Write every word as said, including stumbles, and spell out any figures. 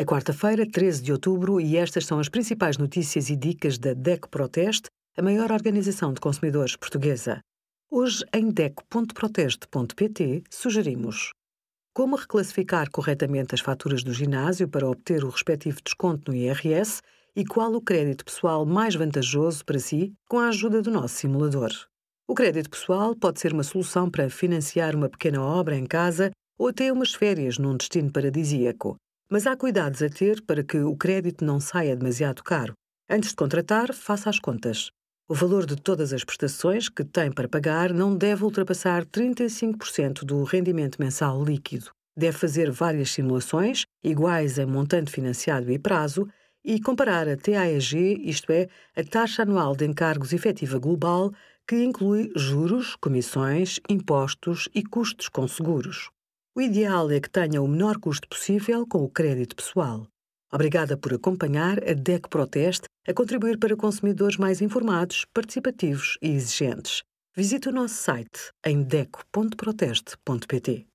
É quarta-feira, treze de outubro, e estas são as principais notícias e dicas da DECO Proteste, a maior organização de consumidores portuguesa. Hoje, em deco ponto proteste ponto pt, sugerimos: como reclassificar corretamente as faturas do ginásio para obter o respectivo desconto no I R S e qual o crédito pessoal mais vantajoso para si com a ajuda do nosso simulador. O crédito pessoal pode ser uma solução para financiar uma pequena obra em casa ou até umas férias num destino paradisíaco. Mas há cuidados a ter para que o crédito não saia demasiado caro. Antes de contratar, faça as contas. O valor de todas as prestações que tem para pagar não deve ultrapassar trinta e cinco por cento do rendimento mensal líquido. Deve fazer várias simulações, iguais em montante financiado e prazo, e comparar a T A E G, isto é, a taxa anual de encargos efetiva global, que inclui juros, comissões, impostos e custos com seguros. O ideal é que tenha o menor custo possível com o crédito pessoal. Obrigada por acompanhar a DECO Proteste a contribuir para consumidores mais informados, participativos e exigentes. Visite o nosso site em deco ponto proteste ponto pt.